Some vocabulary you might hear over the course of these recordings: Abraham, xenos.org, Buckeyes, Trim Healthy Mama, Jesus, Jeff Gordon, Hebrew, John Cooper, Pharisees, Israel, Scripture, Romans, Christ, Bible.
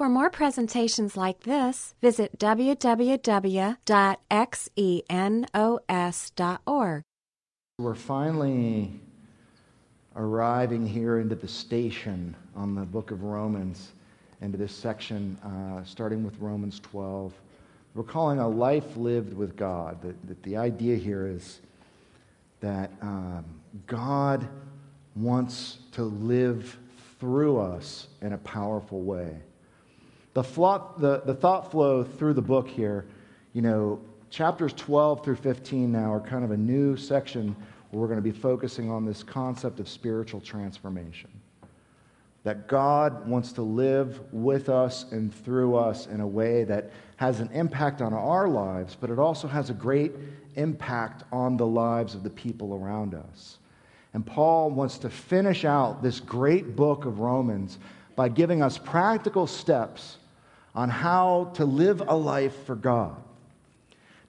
For more presentations like this, visit www.xenos.org. We're finally arriving here into the station on the book of Romans, into this section, starting with Romans 12. We're calling a life lived with God. That the idea here is that God wants to live through us in a powerful way. The thought flow through the book here, you know, chapters 12 through 15 now are kind of a new section where we're going to be focusing on this concept of spiritual transformation. That God wants to live with us and through us in a way that has an impact on our lives, but it also has a great impact on the lives of the people around us. And Paul wants to finish out this great book of Romans by giving us practical steps on how to live a life for God.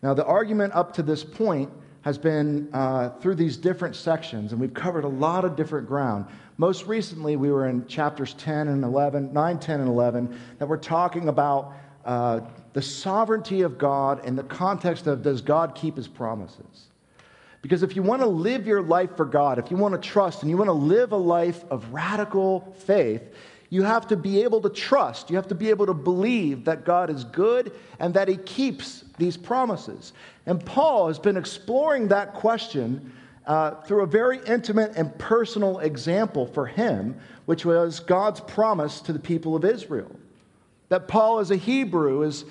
Now, the argument up to this point has been through these different sections, and we've covered a lot of different ground. Most recently, we were in chapters 9, 10, and 11, that we're talking about the sovereignty of God in the context of, does God keep his promises? Because if you want to live your life for God, if you want to trust and you want to live a life of radical faith, you have to be able to trust. You have to be able to believe that God is good and that he keeps these promises. And Paul has been exploring that question through a very intimate and personal example for him, which was God's promise to the people of Israel. That Paul, as a Hebrew, is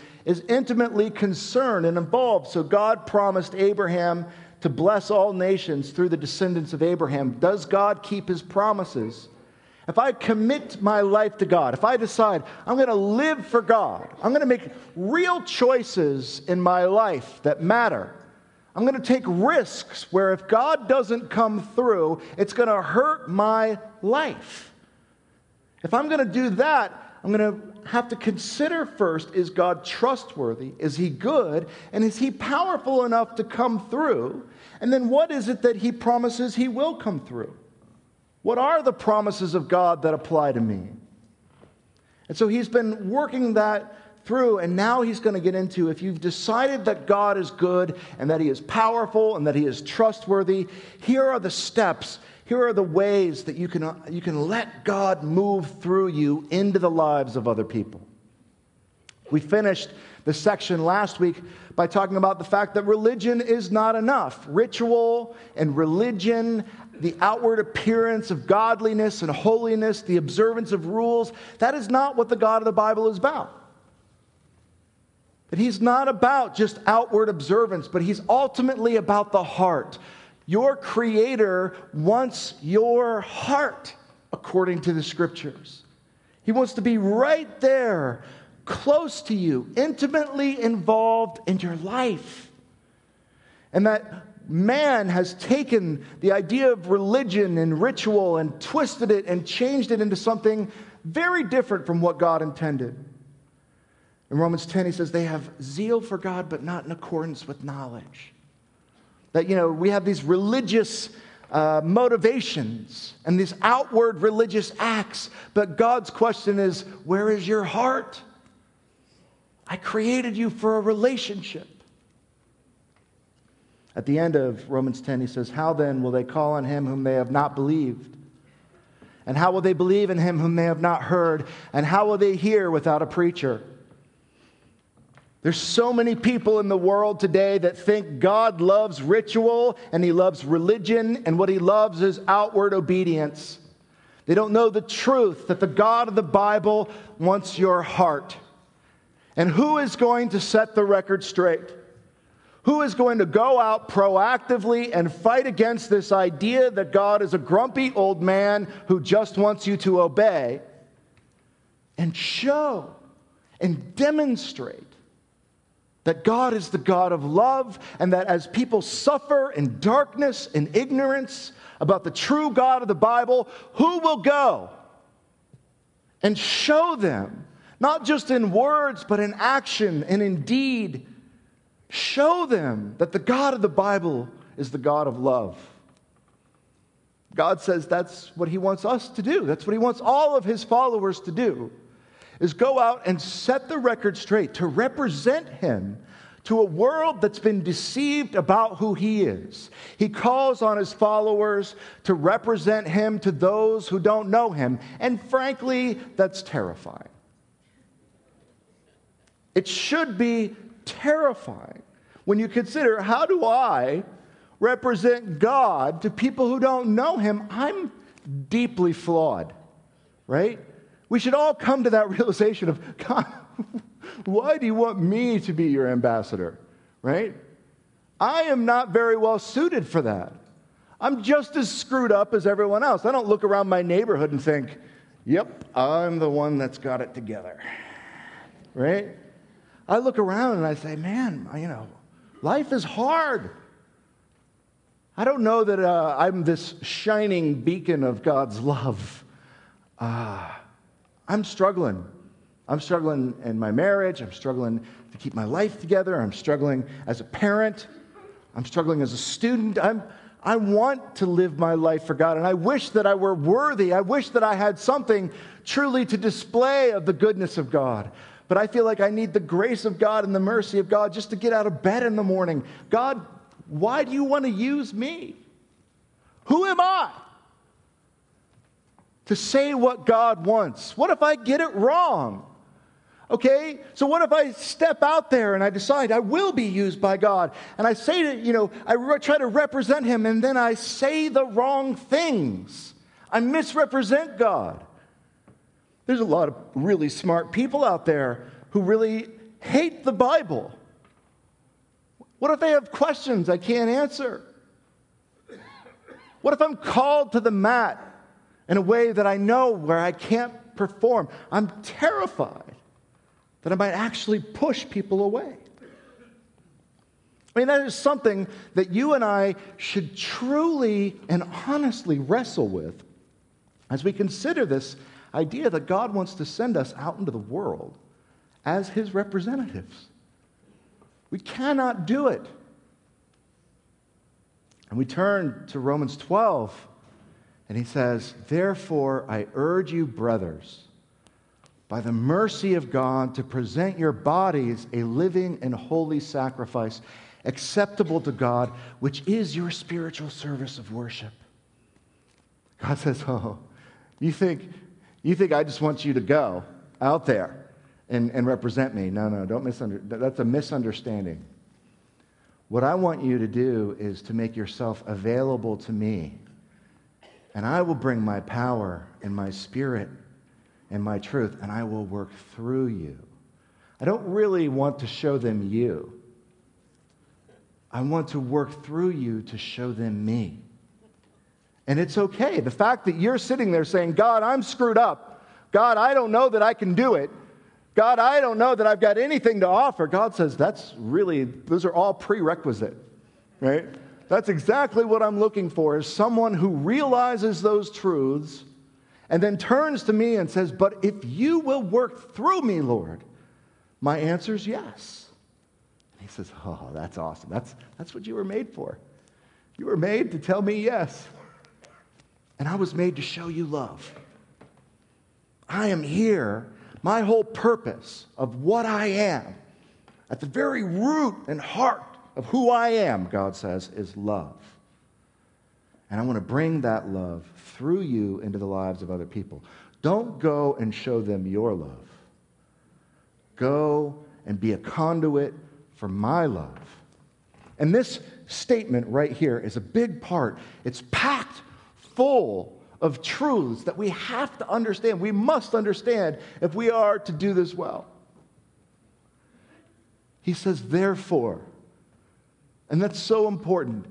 intimately concerned and involved. So God promised Abraham to bless all nations through the descendants of Abraham. Does God keep his promises? If I commit my life to God, if I decide I'm going to live for God, I'm going to make real choices in my life that matter, I'm going to take risks where if God doesn't come through, it's going to hurt my life. If I'm going to do that, I'm going to have to consider first, is God trustworthy? Is he good? And is he powerful enough to come through? And then what is it that he promises he will come through? What are the promises of God that apply to me? And so he's been working that through, and now he's going to get into, if you've decided that God is good and that he is powerful and that he is trustworthy, here are the steps. Here are the ways that you can let God move through you into the lives of other people. We finished the section last week by talking about the fact that religion is not enough. Ritual and religion, the outward appearance of godliness and holiness, the observance of rules, that is not what the God of the Bible is about. That he's not about just outward observance, but he's ultimately about the heart. Your Creator wants your heart, according to the Scriptures. He wants to be right there, close to you, intimately involved in your life. And that man has taken the idea of religion and ritual and twisted it and changed it into something very different from what God intended. In Romans 10, he says, they have zeal for God, but not in accordance with knowledge. That, you know, we have these religious motivations and these outward religious acts. But God's question is, where is your heart? I created you for a relationship. At the end of Romans 10, he says, how then will they call on him whom they have not believed? And how will they believe in him whom they have not heard? And how will they hear without a preacher? There's so many people in the world today that think God loves ritual and he loves religion, and what he loves is outward obedience. They don't know the truth that the God of the Bible wants your heart. And who is going to set the record straight? Who is going to go out proactively and fight against this idea that God is a grumpy old man who just wants you to obey and show and demonstrate that God is the God of love, and that as people suffer in darkness and ignorance about the true God of the Bible, who will go and show them, not just in words, but in action and in deed, show them that the God of the Bible is the God of love. God says that's what he wants us to do. That's what he wants all of his followers to do. is go out and set the record straight, to represent him to a world that's been deceived about who he is. He calls on his followers to represent him to those who don't know him. And frankly, that's terrifying. It should be terrifying when you consider, how do I represent God to people who don't know him? I'm deeply flawed, right? We should all come to that realization of, God, why do you want me to be your ambassador, right? I am not very well suited for that. I'm just as screwed up as everyone else. I don't look around my neighborhood and think, yep, I'm the one that's got it together, right? I look around and I say, man, life is hard. I don't know that I'm this shining beacon of God's love. I'm struggling. I'm struggling in my marriage. I'm struggling to keep my life together. I'm struggling as a parent. I'm struggling as a student. I want to live my life for God, and I wish that I were worthy. I wish that I had something truly to display of the goodness of God. But I feel like I need the grace of God and the mercy of God just to get out of bed in the morning. God, why do you want to use me? Who am I to say what God wants? What if I get it wrong? Okay, so what if I step out there and I decide I will be used by God, and I say that, I try to represent him, and then I say the wrong things. I misrepresent God. There's a lot of really smart people out there who really hate the Bible. What if they have questions I can't answer? What if I'm called to the mat in a way that I know where I can't perform? I'm terrified that I might actually push people away. That is something that you and I should truly and honestly wrestle with as we consider this idea that God wants to send us out into the world as his representatives. We cannot do it. And we turn to Romans 12, and he says, "Therefore I urge you, brothers, by the mercy of God, to present your bodies a living and holy sacrifice, acceptable to God, which is your spiritual service of worship." God says, oh, you think I just want you to go out there and represent me? No, don't misunderstand. That's a misunderstanding. What I want you to do is to make yourself available to me, and I will bring my power and my spirit and my truth, and I will work through you. I don't really want to show them you. I want to work through you to show them me. And it's okay. The fact that you're sitting there saying, God, I'm screwed up. God, I don't know that I can do it. God, I don't know that I've got anything to offer. God says, those are all prerequisite, right? That's exactly what I'm looking for, is someone who realizes those truths and then turns to me and says, but if you will work through me, Lord, my answer is yes. And he says, oh, that's awesome. That's what you were made for. You were made to tell me yes. And I was made to show you love. I am here. My whole purpose of what I am, at the very root and heart of who I am, God says, is love. And I want to bring that love through you into the lives of other people. Don't go and show them your love. Go and be a conduit for my love. And this statement right here is a big part. It's packed full of truths that we have to understand. We must understand if we are to do this well. He says, therefore, and that's so important.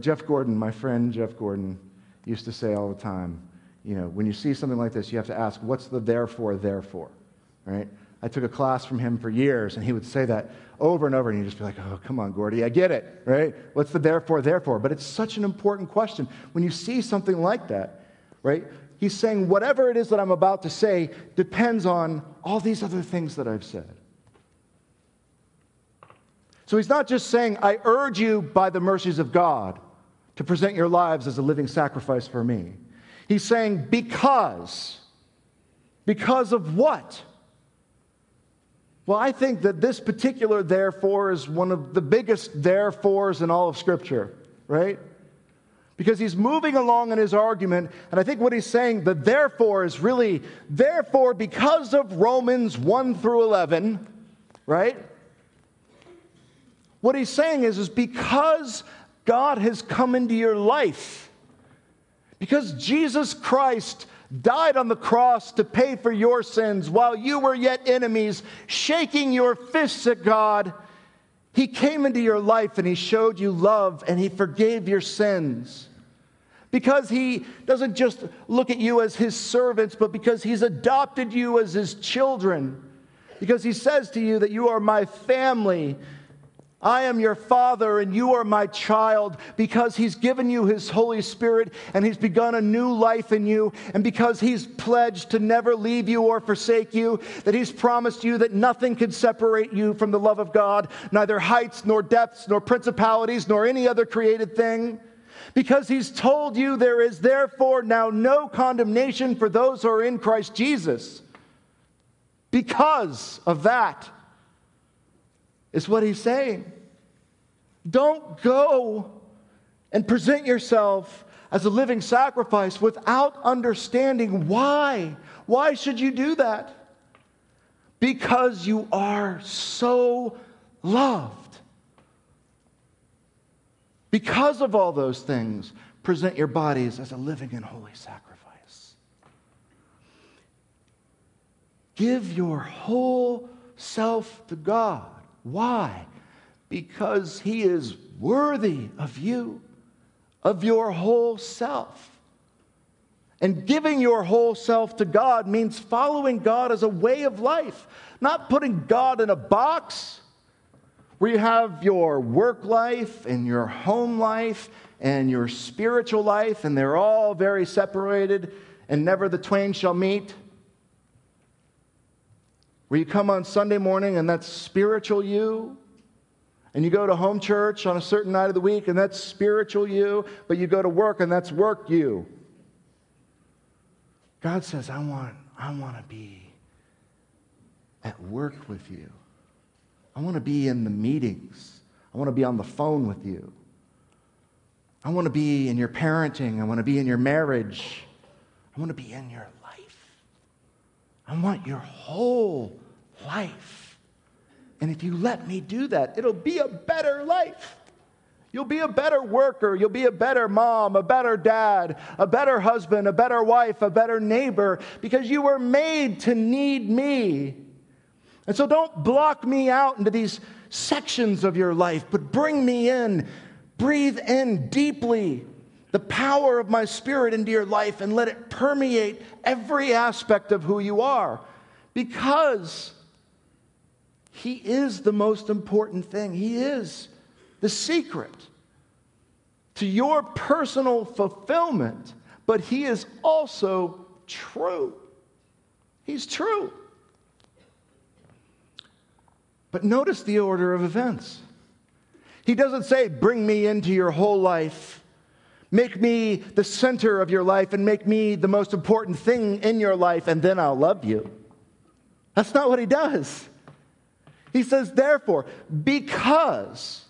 Jeff Gordon, my friend Jeff Gordon, used to say all the time, when you see something like this, you have to ask, what's the therefore, therefore, right? I took a class from him for years, and he would say that over and over, and you'd just be like, oh, come on, Gordy, I get it, right? What's the therefore, therefore? But it's such an important question. When you see something like that, right, he's saying whatever it is that I'm about to say depends on all these other things that I've said. So he's not just saying, I urge you by the mercies of God to present your lives as a living sacrifice for me. He's saying, because of what? Well, I think that this particular therefore is one of the biggest therefores in all of Scripture, right? Because he's moving along in his argument, and I think what he's saying, the therefore is really, therefore, because of Romans 1 through 11, right? What he's saying is because God has come into your life, because Jesus Christ died on the cross to pay for your sins while you were yet enemies, shaking your fists at God. He came into your life and he showed you love and he forgave your sins. Because he doesn't just look at you as his servants, but because he's adopted you as his children. Because he says to you that you are my family. I am your father and you are my child, because he's given you his Holy Spirit and he's begun a new life in you, and because he's pledged to never leave you or forsake you, that he's promised you that nothing can separate you from the love of God, neither heights nor depths nor principalities nor any other created thing. Because he's told you there is therefore now no condemnation for those who are in Christ Jesus. Because of that is what he's saying. Don't go and present yourself as a living sacrifice without understanding why. Why should you do that? Because you are so loved. Because of all those things, present your bodies as a living and holy sacrifice. Give your whole self to God. Why? Because he is worthy of you, of your whole self. And giving your whole self to God means following God as a way of life, not putting God in a box where you have your work life and your home life and your spiritual life, and they're all very separated, and never the twain shall meet. Where you come on Sunday morning and that's spiritual you, and you go to home church on a certain night of the week and that's spiritual you, but you go to work and that's work you. God says, I want to be at work with you. I want to be in the meetings. I want to be on the phone with you. I want to be in your parenting. I want to be in your marriage. I want to be in your life. I want your whole life. And if you let me do that, it'll be a better life. You'll be a better worker. You'll be a better mom, a better dad, a better husband, a better wife, a better neighbor, because you were made to need me. And so don't block me out into these sections of your life, but bring me in. Breathe in deeply the power of my spirit into your life and let it permeate every aspect of who you are, because he is the most important thing. He is the secret to your personal fulfillment, but he is also true. He's true. But notice the order of events. He doesn't say, bring me into your whole life. Make me the center of your life and make me the most important thing in your life, and then I'll love you. That's not what he does. He says, therefore, because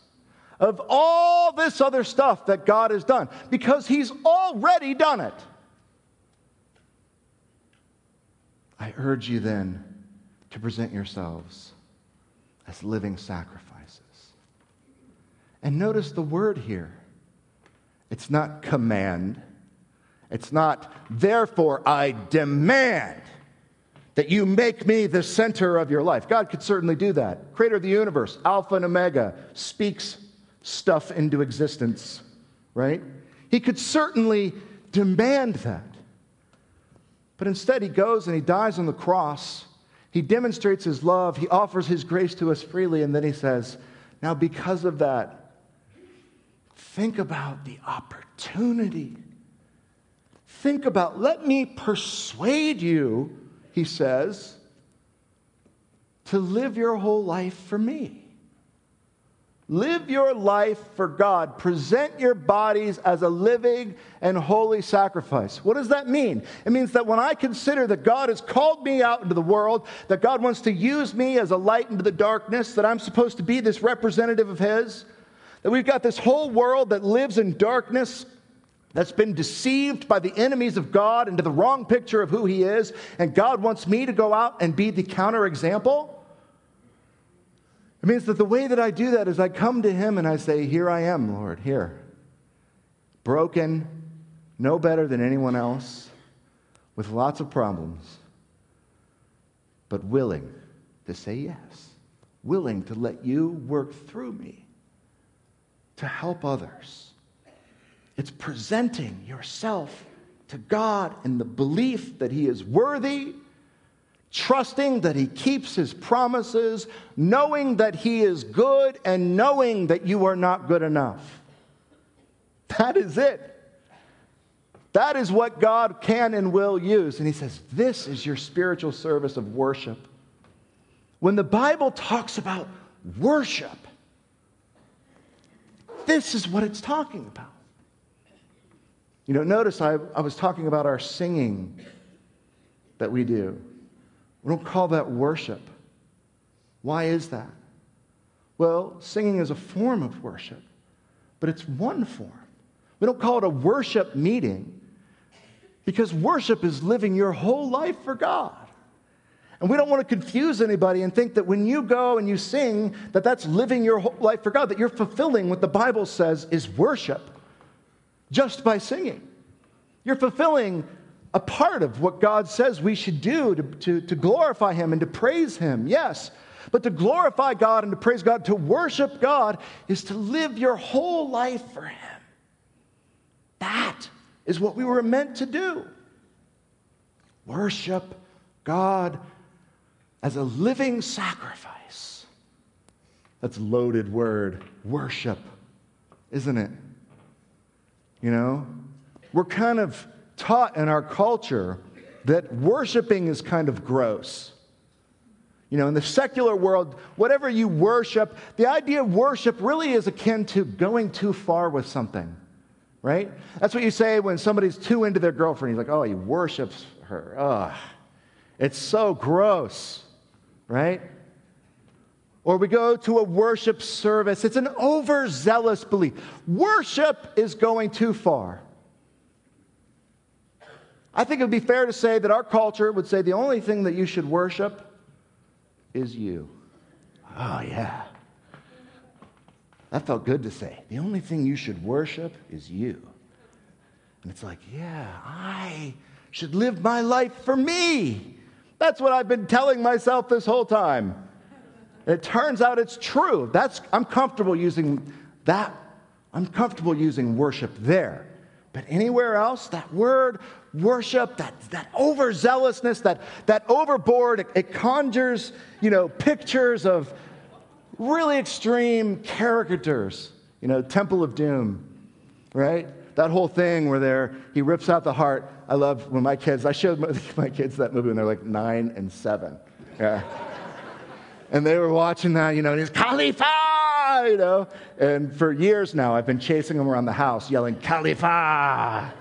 of all this other stuff that God has done, because he's already done it, I urge you then to present yourselves as living sacrifices. And notice the word here. It's not command. It's not, therefore, I demand that you make me the center of your life. God could certainly do that. Creator of the universe, Alpha and Omega, speaks stuff into existence, right? He could certainly demand that. But instead, he goes and he dies on the cross. He demonstrates his love. He offers his grace to us freely. And then he says, now because of that, think about the opportunity. Think about, let me persuade you, he says, to live your whole life for me. Live your life for God. Present your bodies as a living and holy sacrifice. What does that mean? It means that when I consider that God has called me out into the world, that God wants to use me as a light into the darkness, that I'm supposed to be this representative of His, that we've got this whole world that lives in darkness, that's been deceived by the enemies of God into the wrong picture of who He is, and God wants me to go out and be the counterexample. It means that the way that I do that is I come to Him and I say, here I am, Lord, here. Broken, no better than anyone else, with lots of problems, but willing to say yes, willing to let you work through me to help others. It's presenting yourself to God in the belief that He is worthy, trusting that He keeps His promises, knowing that He is good, and knowing that you are not good enough. That is it. That is what God can and will use. And He says, this is your spiritual service of worship. When the Bible talks about worship, this is what it's talking about. You know, notice I was talking about our singing that we do. We don't call that worship. Why is that? Well, singing is a form of worship, but it's one form. We don't call it a worship meeting because worship is living your whole life for God. And we don't want to confuse anybody and think that when you go and you sing, that that's living your whole life for God, that you're fulfilling what the Bible says is worship just by singing. You're fulfilling a part of what God says we should do to glorify Him and to praise Him, yes. But to glorify God and to praise God, to worship God, is to live your whole life for Him. That is what we were meant to do. Worship God as a living sacrifice. That's a loaded word, worship, isn't it? You know, we're kind of taught in our culture that worshiping is kind of gross. You know, in the secular world, whatever you worship, the idea of worship really is akin to going too far with something, right? That's what you say when somebody's too into their girlfriend. You're like, oh, he worships her. Ugh, it's so gross, right? Or we go to a worship service. It's an overzealous belief. Worship is going too far. I think it would be fair to say that our culture would say the only thing that you should worship is you. Oh, yeah. That felt good to say. The only thing you should worship is you. And it's like, yeah, I should live my life for me. That's what I've been telling myself this whole time. And it turns out it's true. I'm comfortable using worship there. But anywhere else, that word worship, that overzealousness, that overboard, it conjures, you know, pictures of really extreme caricatures. You know, Temple of Doom, right? That whole thing where he rips out the heart. I love when I showed my kids that movie when they're like 9 and 7. Yeah. And they were watching that, you know, and he's Khalifa, you know. And for years now, I've been chasing them around the house yelling, Khalifa,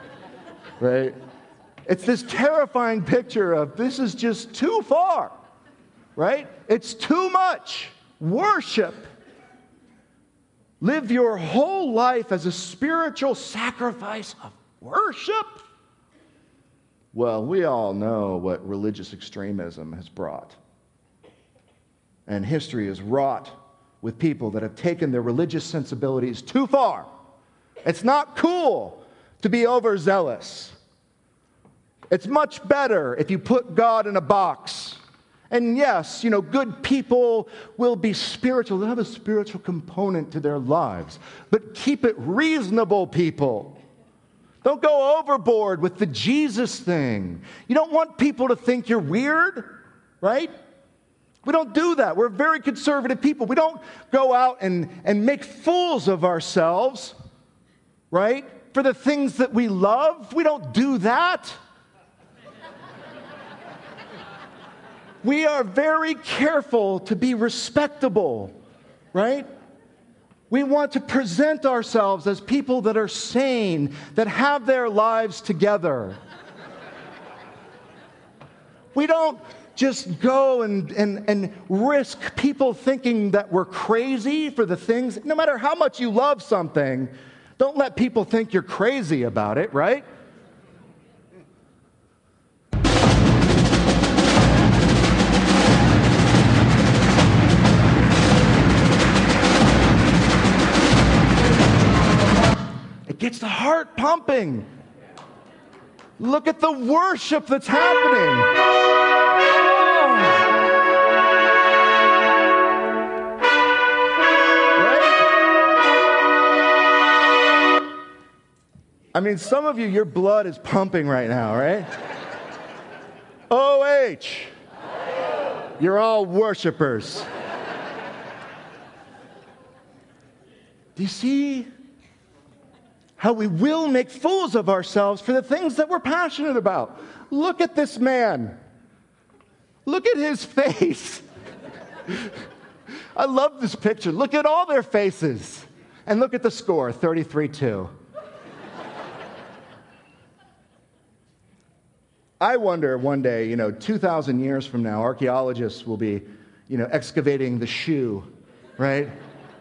right? It's this terrifying picture of this is just too far, right? It's too much. Worship. Live your whole life as a spiritual sacrifice of worship. Well, we all know what religious extremism has brought. And history is wrought with people that have taken their religious sensibilities too far. It's not cool to be overzealous. It's much better if you put God in a box. And yes, you know, good people will be spiritual. They'll have a spiritual component to their lives. But keep it reasonable, people. Don't go overboard with the Jesus thing. You don't want people to think you're weird, right? We don't do that. We're very conservative people. We don't go out and make fools of ourselves, right? For the things that we love. We don't do that. We are very careful to be respectable, right? We want to present ourselves as people that are sane, that have their lives together. We don't just go and risk people thinking that we're crazy for the things. No matter how much you love something, don't let people think you're crazy about it, right? It gets the heart pumping. Look at the worship that's happening. I mean, some of you, your blood is pumping right now, right? O-H. You're all worshipers. Do you see how we will make fools of ourselves for the things that we're passionate about? Look at this man. Look at his face. I love this picture. Look at all their faces. And look at the score, 33-2. I wonder one day, 2,000 years from now, archaeologists will be, excavating the shoe, right?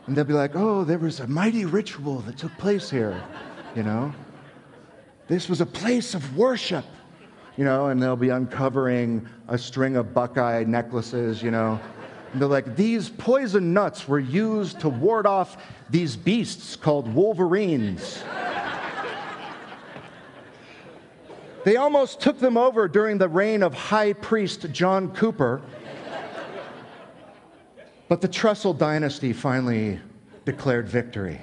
And they'll be like, oh, there was a mighty ritual that took place here, This was a place of worship, and they'll be uncovering a string of Buckeye necklaces, And they're like, these poison nuts were used to ward off these beasts called wolverines. They almost took them over during the reign of High Priest John Cooper. But the Trestle dynasty finally declared victory.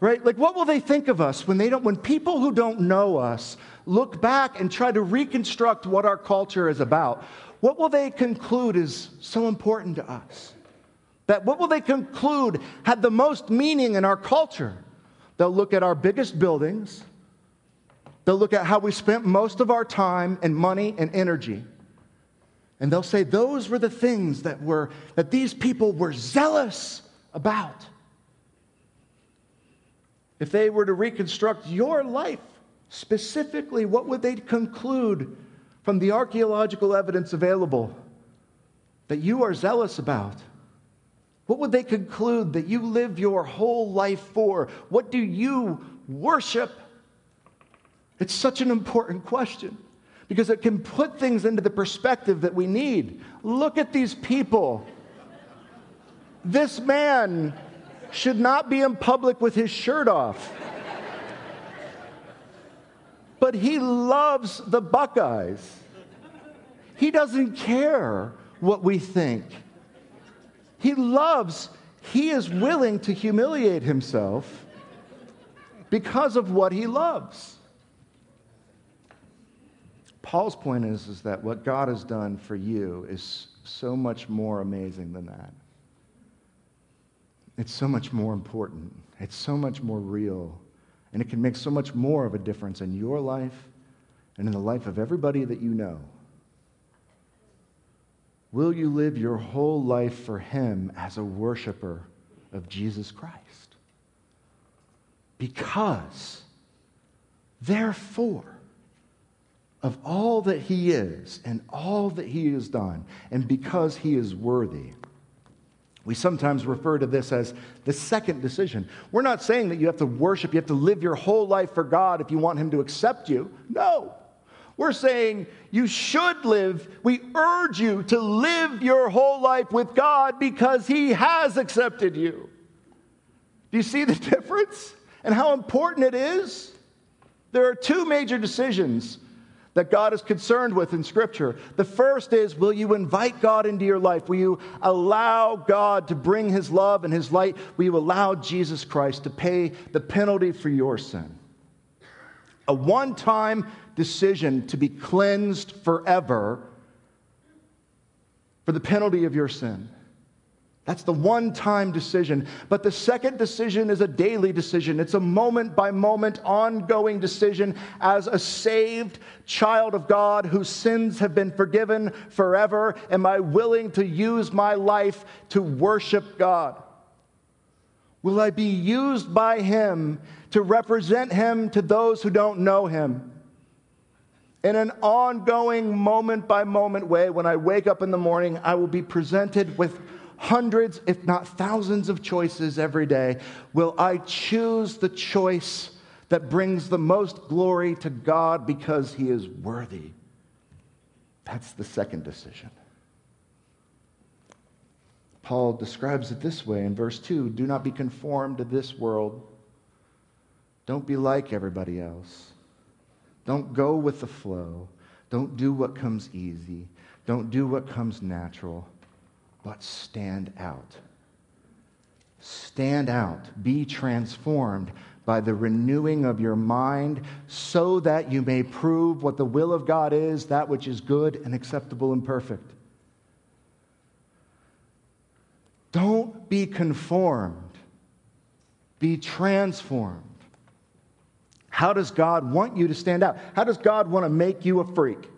Right? Like, what will they think of us when people who don't know us look back and try to reconstruct what our culture is about? What will they conclude is so important to us? What will they conclude had the most meaning in our culture? They'll look at our biggest buildings. They'll look at how we spent most of our time and money and energy. And they'll say, those were the things that these people were zealous about. If they were to reconstruct your life specifically, what would they conclude from the archaeological evidence available that you are zealous about? What would they conclude that you live your whole life for? What do you worship? It's such an important question because it can put things into the perspective that we need. Look at these people. This man should not be in public with his shirt off. But he loves the Buckeyes. He doesn't care what we think. He is willing to humiliate himself because of what he loves. Paul's point is that what God has done for you is so much more amazing than that. It's so much more important. It's so much more real. And it can make so much more of a difference in your life and in the life of everybody that you know. Will you live your whole life for Him as a worshiper of Jesus Christ? Therefore, of all that He is and all that He has done, and because He is worthy. We sometimes refer to this as the second decision. We're not saying that you have to worship, you have to live your whole life for God if you want Him to accept you. No. We're saying you should live, we urge you to live your whole life with God because He has accepted you. Do you see the difference and how important it is? There are two major decisions that God is concerned with in Scripture. The first is, will you invite God into your life? Will you allow God to bring His love and His light? Will you allow Jesus Christ to pay the penalty for your sin? A one-time decision to be cleansed forever for the penalty of your sin. That's the one-time decision. But the second decision is a daily decision. It's a moment-by-moment, ongoing decision as a saved child of God whose sins have been forgiven forever. Am I willing to use my life to worship God? Will I be used by him to represent him to those who don't know him? In an ongoing, moment-by-moment way, when I wake up in the morning, I will be presented with hundreds, if not thousands, of choices every day. Will I choose the choice that brings the most glory to God because he is worthy? That's the second decision. Paul describes it this way in verse 2. Do not be conformed to this world. Don't be like everybody else. Don't go with the flow. Don't do what comes easy. Don't do what comes natural. But stand out. Stand out. Be transformed by the renewing of your mind so that you may prove what the will of God is, that which is good and acceptable and perfect. Don't be conformed. Be transformed. How does God want you to stand out? How does God want to make you a freak?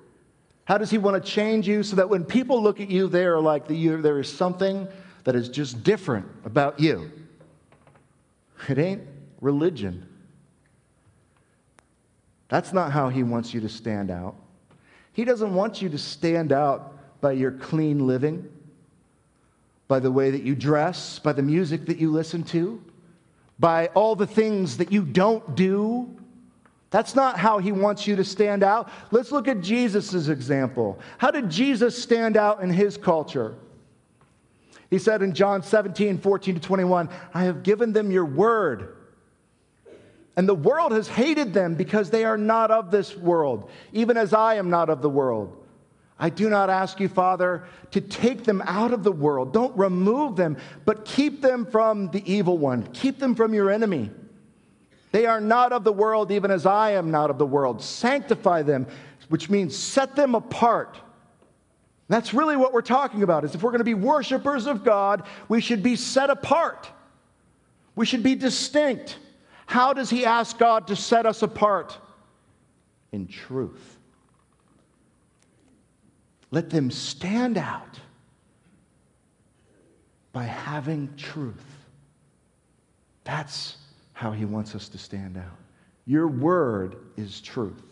How does he want to change you so that when people look at you, they are like, there is something that is just different about you? It ain't religion. That's not how he wants you to stand out. He doesn't want you to stand out by your clean living, by the way that you dress, by the music that you listen to, by all the things that you don't do. That's not how he wants you to stand out. Let's look at Jesus' example. How did Jesus stand out in his culture? He said in John 17:14-21, I have given them your word, and the world has hated them because they are not of this world, even as I am not of the world. I do not ask you, Father, to take them out of the world. Don't remove them, but keep them from the evil one. Keep them from your enemy. They are not of the world, even as I am not of the world. Sanctify them, which means set them apart. That's really what we're talking about, is if we're going to be worshipers of God, we should be set apart. We should be distinct. How does he ask God to set us apart? In truth. Let them stand out by having truth. That's how he wants us to stand out. Your word is truth.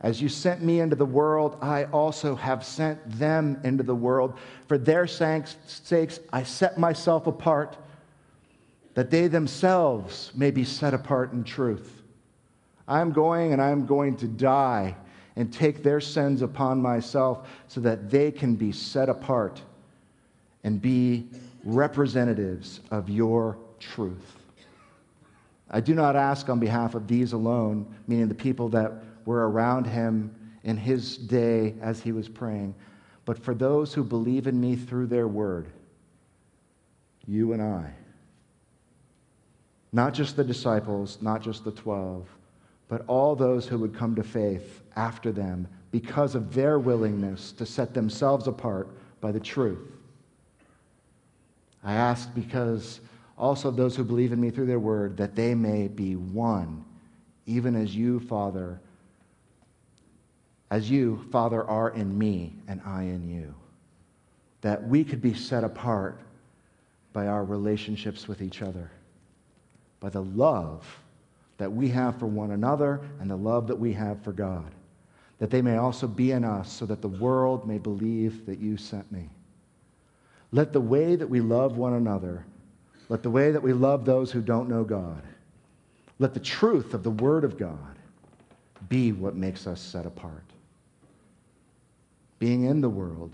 As you sent me into the world, I also have sent them into the world. For their sakes, I set myself apart, that they themselves may be set apart in truth. I'm going to die and take their sins upon myself so that they can be set apart and be representatives of your truth. I do not ask on behalf of these alone, meaning the people that were around him in his day as he was praying, but for those who believe in me through their word, you and I. Not just the disciples, not just the 12, but all those who would come to faith after them because of their willingness to set themselves apart by the truth. I ask because also those who believe in me through their word, that they may be one, even as you, Father, are in me and I in you. That we could be set apart by our relationships with each other, by the love that we have for one another and the love that we have for God, that they may also be in us so that the world may believe that you sent me. Let the way that we love one another, let the way that we love those who don't know God, let the truth of the Word of God be what makes us set apart. Being in the world,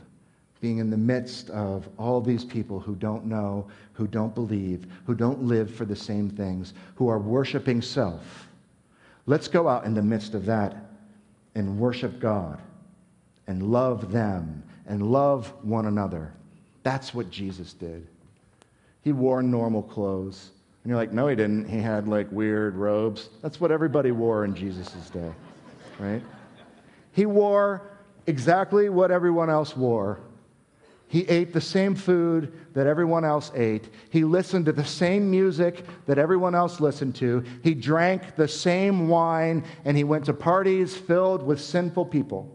being in the midst of all these people who don't know, who don't believe, who don't live for the same things, who are worshiping self. Let's go out in the midst of that and worship God and love them and love one another. That's what Jesus did. He wore normal clothes. And you're like, no, he didn't. He had like weird robes. That's what everybody wore in Jesus' day, right? He wore exactly what everyone else wore. He ate the same food that everyone else ate. He listened to the same music that everyone else listened to. He drank the same wine, and he went to parties filled with sinful people.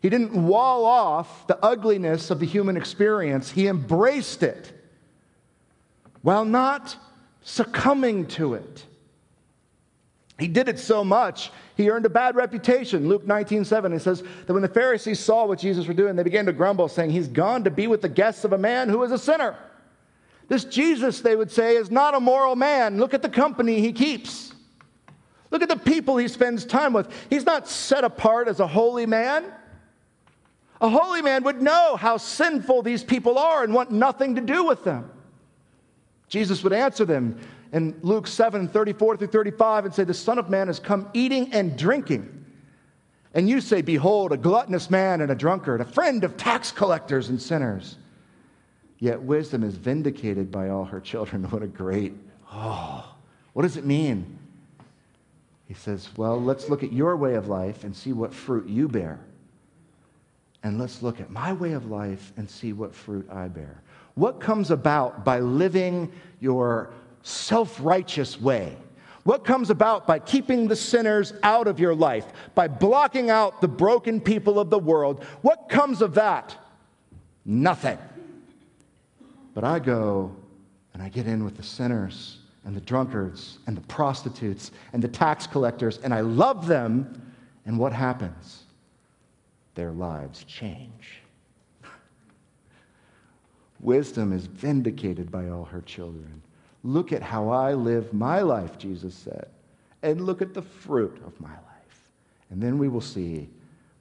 He didn't wall off the ugliness of the human experience. He embraced it. while not succumbing to it. He did it so much, he earned a bad reputation. Luke 19:7, it says that when the Pharisees saw what Jesus was doing, they began to grumble, saying, "He's gone to be with the guests of a man who is a sinner." This Jesus, they would say, is not a moral man. Look at the company he keeps. Look at the people he spends time with. He's not set apart as a holy man. A holy man would know how sinful these people are and want nothing to do with them. Jesus would answer them in Luke 7:34-35 and say, "The Son of Man has come eating and drinking. And you say, 'Behold, a gluttonous man and a drunkard, a friend of tax collectors and sinners.' Yet wisdom is vindicated by all her children." What a great, what does it mean? He says, well, let's look at your way of life and see what fruit you bear. And let's look at my way of life and see what fruit I bear. What comes about by living your self-righteous way? What comes about by keeping the sinners out of your life? By blocking out the broken people of the world? What comes of that? Nothing. But I go and I get in with the sinners and the drunkards and the prostitutes and the tax collectors, and I love them, and what happens? Their lives change. Wisdom is vindicated by all her children. Look at how I live my life, Jesus said, and look at the fruit of my life. And then we will see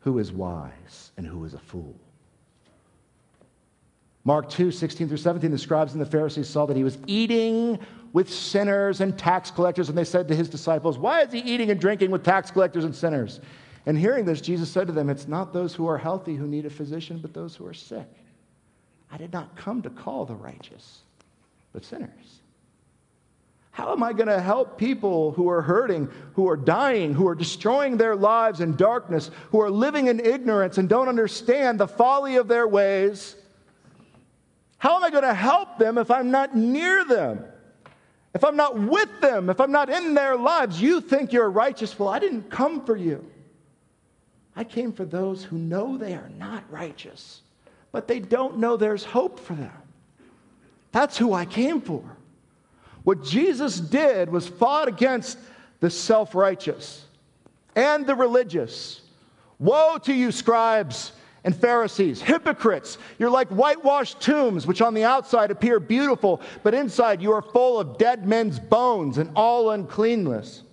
who is wise and who is a fool. Mark 2:16-17, the scribes and the Pharisees saw that he was eating with sinners and tax collectors, and they said to his disciples, "Why is he eating and drinking with tax collectors and sinners?" And hearing this, Jesus said to them, "It's not those who are healthy who need a physician, but those who are sick. I did not come to call the righteous, but sinners." How am I going to help people who are hurting, who are dying, who are destroying their lives in darkness, who are living in ignorance and don't understand the folly of their ways? How am I going to help them if I'm not near them? If I'm not with them, if I'm not in their lives? You think you're righteous. Well, I didn't come for you. I came for those who know they are not righteous, but they don't know there's hope for them. That's who I came for. What Jesus did was fought against the self-righteous and the religious. Woe to you, scribes and Pharisees, hypocrites! You're like whitewashed tombs, which on the outside appear beautiful, but inside you are full of dead men's bones and all uncleanness.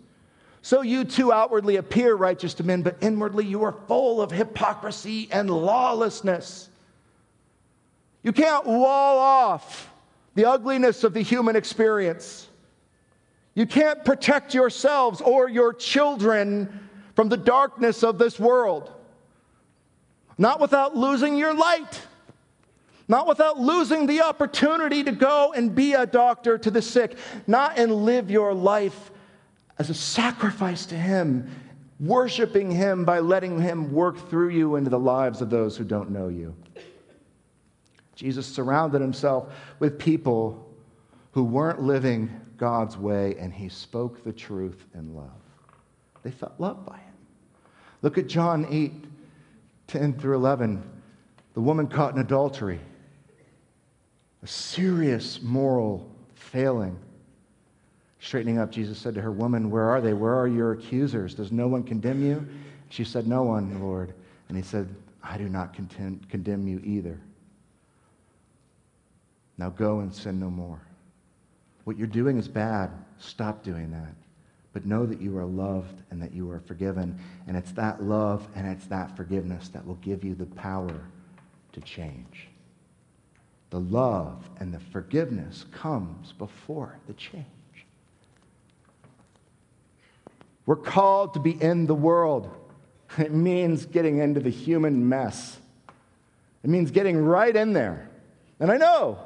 So you too outwardly appear righteous to men, but inwardly you are full of hypocrisy and lawlessness. You can't wall off the ugliness of the human experience. You can't protect yourselves or your children from the darkness of this world. Not without losing your light. Not without losing the opportunity to go and be a doctor to the sick. Not and live your life as a sacrifice to Him, worshiping Him by letting Him work through you into the lives of those who don't know you. Jesus surrounded Himself with people who weren't living God's way, and He spoke the truth in love. They felt loved by Him. Look at John 8:10-11, the woman caught in adultery, a serious moral failing. Straightening up, Jesus said to her, "Woman, where are they? Where are your accusers? Does no one condemn you?" She said, "No one, Lord." And He said, "I do not condemn you either. Now go and sin no more." What you're doing is bad. Stop doing that. But know that you are loved and that you are forgiven. And it's that love and it's that forgiveness that will give you the power to change. The love and the forgiveness comes before the change. We're called to be in the world. It means getting into the human mess. It means getting right in there. And I know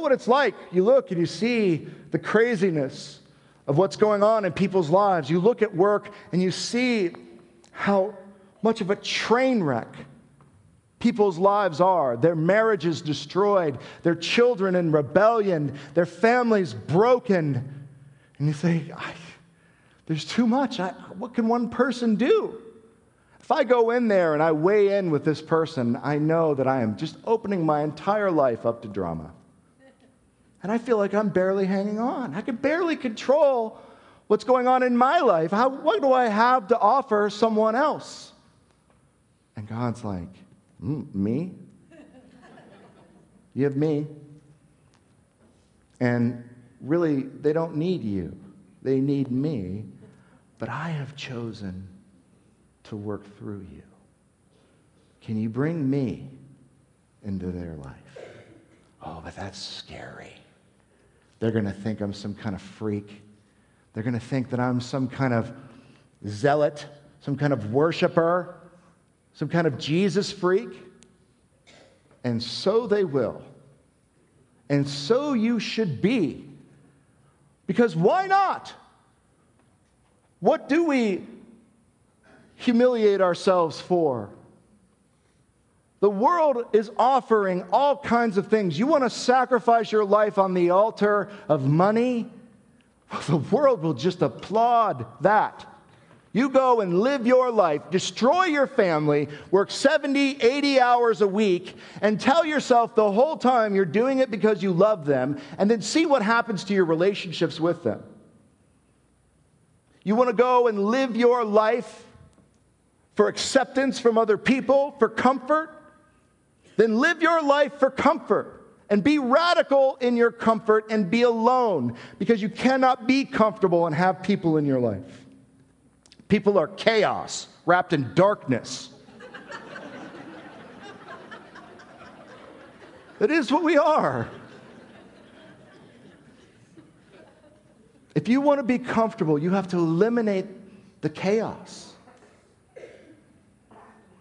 what it's like. You look and you see the craziness of what's going on in people's lives. You look at work and you see how much of a train wreck people's lives are. Their marriages destroyed, their children in rebellion, their families broken. And you say, there's too much. What can one person do? If I go in there and I weigh in with this person, I know that I am just opening my entire life up to drama. And I feel like I'm barely hanging on. I can barely control what's going on in my life. What do I have to offer someone else? And God's like, me? You have me. And really, they don't need you. They need me. But I have chosen to work through you. Can you bring me into their life? Oh, but that's scary. They're going to think I'm some kind of freak. They're going to think that I'm some kind of zealot, some kind of worshiper, some kind of Jesus freak. And so they will. And so you should be. Because why not? What do we humiliate ourselves for? The world is offering all kinds of things. You want to sacrifice your life on the altar of money? Well, the world will just applaud that. You go and live your life, destroy your family, work 70, 80 hours a week, and tell yourself the whole time you're doing it because you love them, and then see what happens to your relationships with them. You want to go and live your life for acceptance from other people, for comfort? Then live your life for comfort and be radical in your comfort and be alone, because you cannot be comfortable and have people in your life. People are chaos, wrapped in darkness. That is what we are. If you want to be comfortable, you have to eliminate the chaos.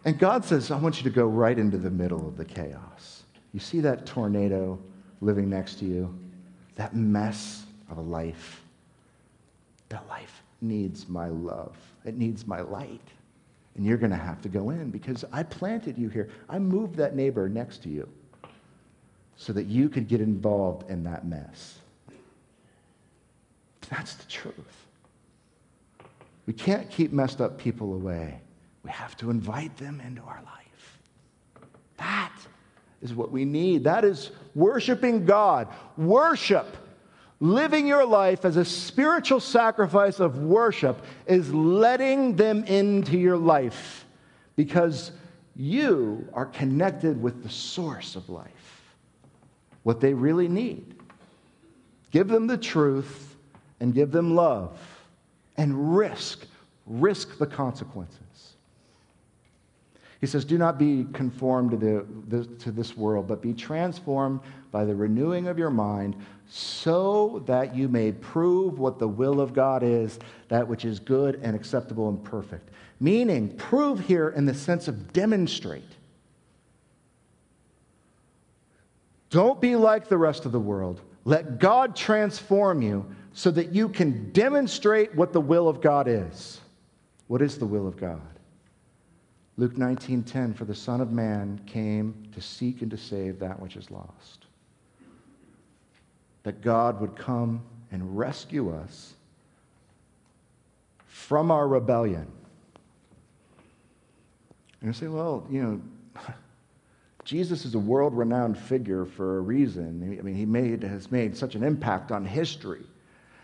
And God says, I want you to go right into the middle of the chaos. You see that tornado living next to you? That mess of a life. That life needs my love. It needs my light. And you're going to have to go in, because I planted you here. I moved that neighbor next to you so that you could get involved in that mess. That's the truth. We can't keep messed up people away. We have to invite them into our life. That is what we need. That is worshiping God. Worship, living your life as a spiritual sacrifice of worship, is letting them into your life, because you are connected with the source of life, what they really need. Give them the truth and give them love, and risk the consequences. He says, do not be conformed to this world, but be transformed by the renewing of your mind, so that you may prove what the will of God is, that which is good and acceptable and perfect. Meaning, prove here in the sense of demonstrate. Don't be like the rest of the world. Let God transform you so that you can demonstrate what the will of God is. What is the will of God? Luke 19:10, for the Son of Man came to seek and to save that which is lost. That God would come and rescue us from our rebellion. And you say, well, you know, Jesus is a world-renowned figure for a reason. I mean, he has made such an impact on history,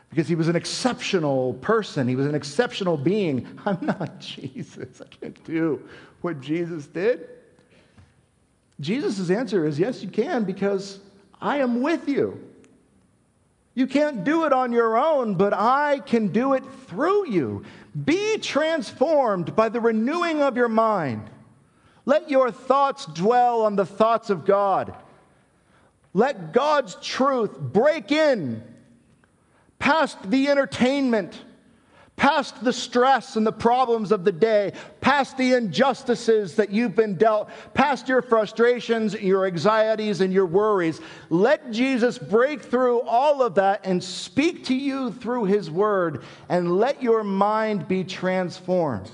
because he was an exceptional person. He was an exceptional being. I'm not Jesus. I can't do what Jesus did. Jesus' answer is, yes, you can, because I am with you. You can't do it on your own, but I can do it through you. Be transformed by the renewing of your mind. Let your thoughts dwell on the thoughts of God. Let God's truth break in, past the entertainment, past the stress and the problems of the day, past the injustices that you've been dealt, past your frustrations, your anxieties, and your worries. Let Jesus break through all of that and speak to you through his word, and let your mind be transformed.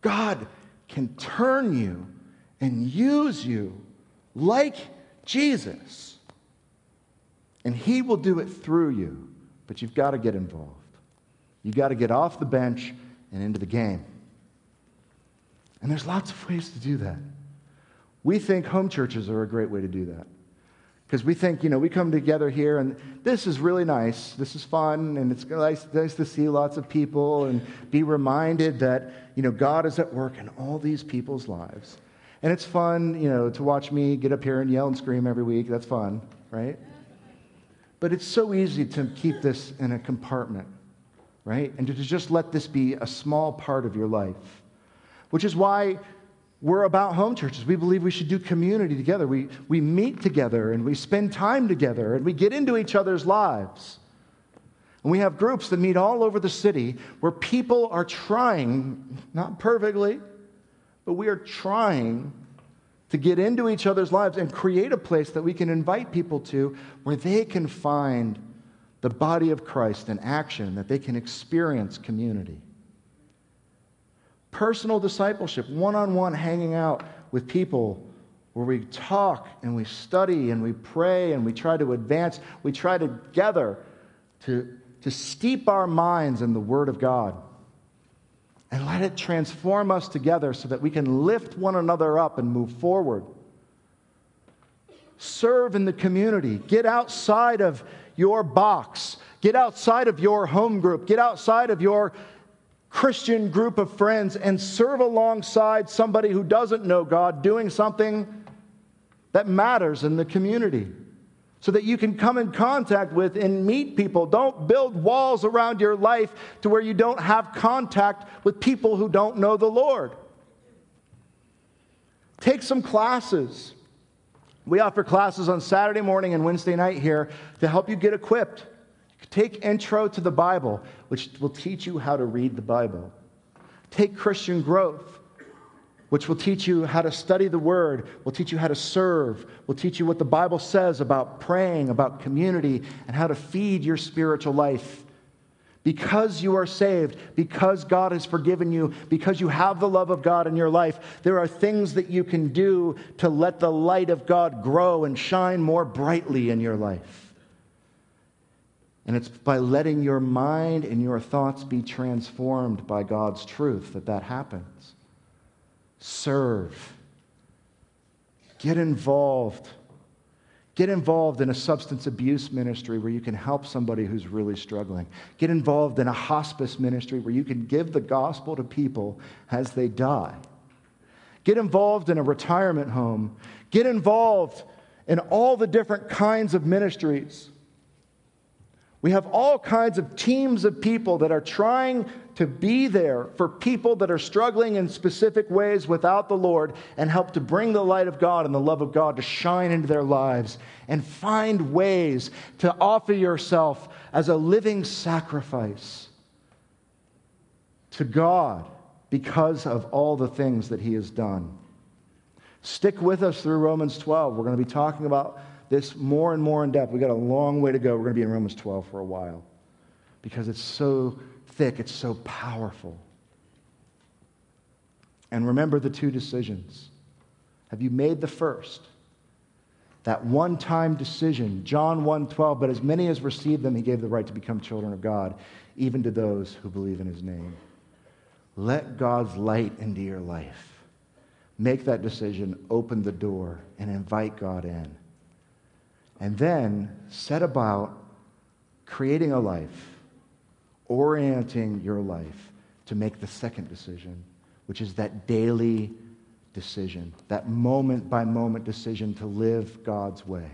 God can turn you and use you like Jesus. And he will do it through you, but you've got to get involved. You've got to get off the bench and into the game. And there's lots of ways to do that. We think home churches are a great way to do that. Because we think, you know, we come together here and this is really nice. This is fun and it's nice to see lots of people and be reminded that, you know, God is at work in all these people's lives. And it's fun, you know, to watch me get up here and yell and scream every week. That's fun, right? But it's so easy to keep this in a compartment, right? And to just let this be a small part of your life, which is why we're about home churches. We believe we should do community together. We meet together and we spend time together and we get into each other's lives. And we have groups that meet all over the city where people are trying, not perfectly, but we are trying to get into each other's lives and create a place that we can invite people to where they can find the body of Christ in action, that they can experience community. Personal discipleship, one-on-one hanging out with people where we talk and we study and we pray and we try to advance. We try together to steep our minds in the Word of God and let it transform us together so that we can lift one another up and move forward. Serve in the community. Get outside of your box. Get outside of your home group. Get outside of your Christian group of friends and serve alongside somebody who doesn't know God, doing something that matters in the community so that you can come in contact with and meet people. Don't build walls around your life to where you don't have contact with people who don't know the Lord. Take some classes. We offer classes on Saturday morning and Wednesday night here to help you get equipped. Take Intro to the Bible, which will teach you how to read the Bible. Take Christian Growth, which will teach you how to study the Word, will teach you how to serve, will teach you what the Bible says about praying, about community, and how to feed your spiritual life. Because you are saved, because God has forgiven you, because you have the love of God in your life, there are things that you can do to let the light of God grow and shine more brightly in your life. And it's by letting your mind and your thoughts be transformed by God's truth that happens. Serve. Get involved. Get involved in a substance abuse ministry where you can help somebody who's really struggling. Get involved in a hospice ministry where you can give the gospel to people as they die. Get involved in a retirement home. Get involved in all the different kinds of ministries. We have all kinds of teams of people that are trying to be there for people that are struggling in specific ways without the Lord and help to bring the light of God and the love of God to shine into their lives and find ways to offer yourself as a living sacrifice to God because of all the things that He has done. Stick with us through Romans 12. We're going to be talking about this more and more in depth. We've got a long way to go. We're going to be in Romans 12 for a while because it's so thick, it's so powerful. And remember the two decisions. Have you made the first? That one-time decision, John 1:12, but as many as received them, He gave the right to become children of God, even to those who believe in His name. Let God's light into your life. Make that decision, open the door, and invite God in. And then set about creating a life, orienting your life to make the second decision, which is that daily decision, that moment-by-moment decision to live God's way.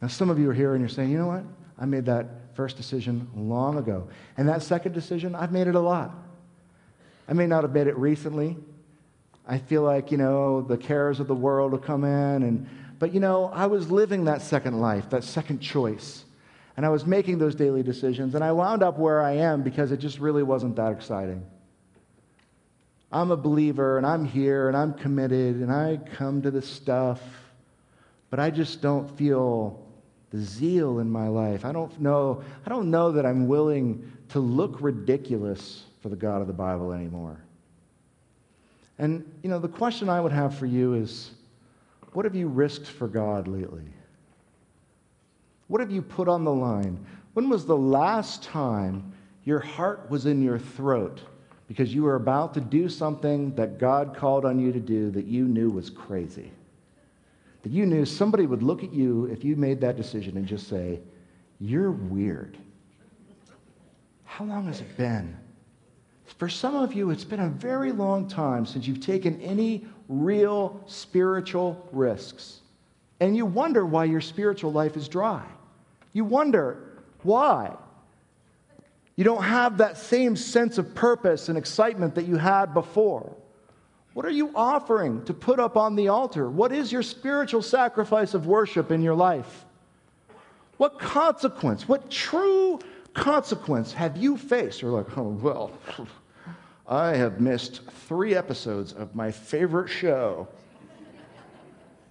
Now, some of you are here and you're saying, you know what? I made that first decision long ago. And that second decision, I've made it a lot. I may not have made it recently. I feel like, you know, the cares of the world will come in and but, you know, I was living that second life, that second choice, and I was making those daily decisions, and I wound up where I am because it just really wasn't that exciting. I'm a believer, and I'm here, and I'm committed, and I come to this stuff, but I just don't feel the zeal in my life. I don't know that I'm willing to look ridiculous for the God of the Bible anymore. And, you know, the question I would have for you is, what have you risked for God lately? What have you put on the line? When was the last time your heart was in your throat because you were about to do something that God called on you to do that you knew was crazy? that you knew somebody would look at you if you made that decision and just say, "You're weird." How long has it been? For some of you, it's been a very long time since you've taken any real spiritual risks. And you wonder why your spiritual life is dry. You wonder why. You don't have that same sense of purpose and excitement that you had before. What are you offering to put up on the altar? What is your spiritual sacrifice of worship in your life? What consequence, what true consequence have you faced? You're like, "Oh, well, I have missed 3 episodes of my favorite show."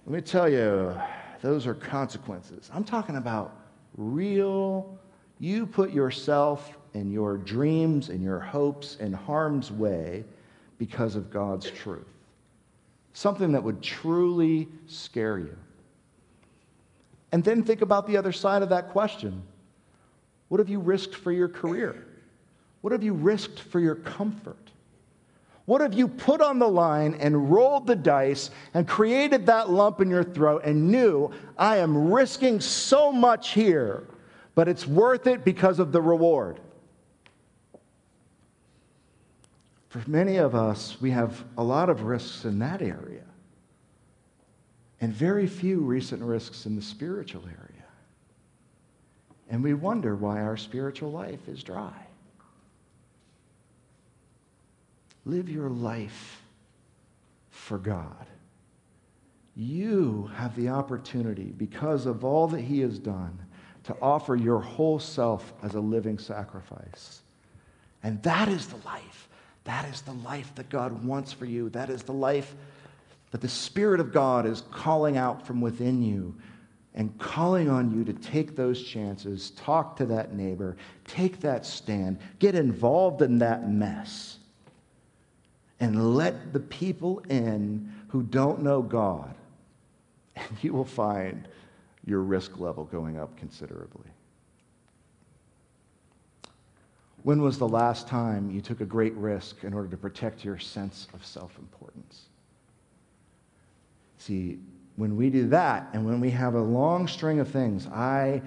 Let me tell you, those are consequences. I'm talking about real, you put yourself and your dreams and your hopes in harm's way because of God's truth. Something that would truly scare you. And then think about the other side of that question. What have you risked for your career? What have you risked for your comfort? What have you put on the line and rolled the dice and created that lump in your throat and knew, "I am risking so much here, but it's worth it because of the reward"? For many of us, we have a lot of risks in that area and very few recent risks in the spiritual area. And we wonder why our spiritual life is dry. Live your life for God. You have the opportunity, because of all that He has done, to offer your whole self as a living sacrifice. And that is the life. That is the life that God wants for you. That is the life that the Spirit of God is calling out from within you and calling on you to take those chances, talk to that neighbor, take that stand, get involved in that mess. And let the people in who don't know God, and you will find your risk level going up considerably. When was the last time you took a great risk in order to protect your sense of self-importance? See, when we do that, and when we have a long string of things, I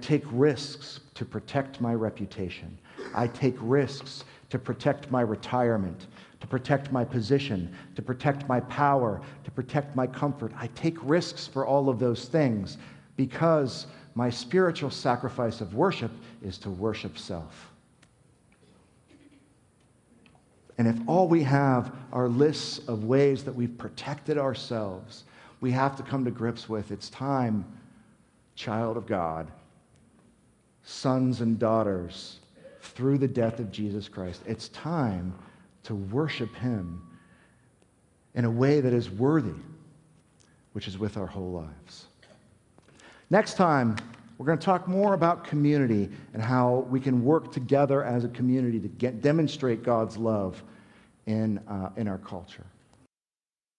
take risks to protect my reputation. I take risks to protect my retirement, to protect my position, to protect my power, to protect my comfort. I take risks for all of those things because my spiritual sacrifice of worship is to worship self. And if all we have are lists of ways that we've protected ourselves, we have to come to grips with, it's time, child of God, sons and daughters, through the death of Jesus Christ, it's time to worship Him in a way that is worthy, which is with our whole lives. Next time, we're going to talk more about community and how we can work together as a community to demonstrate God's love in our culture.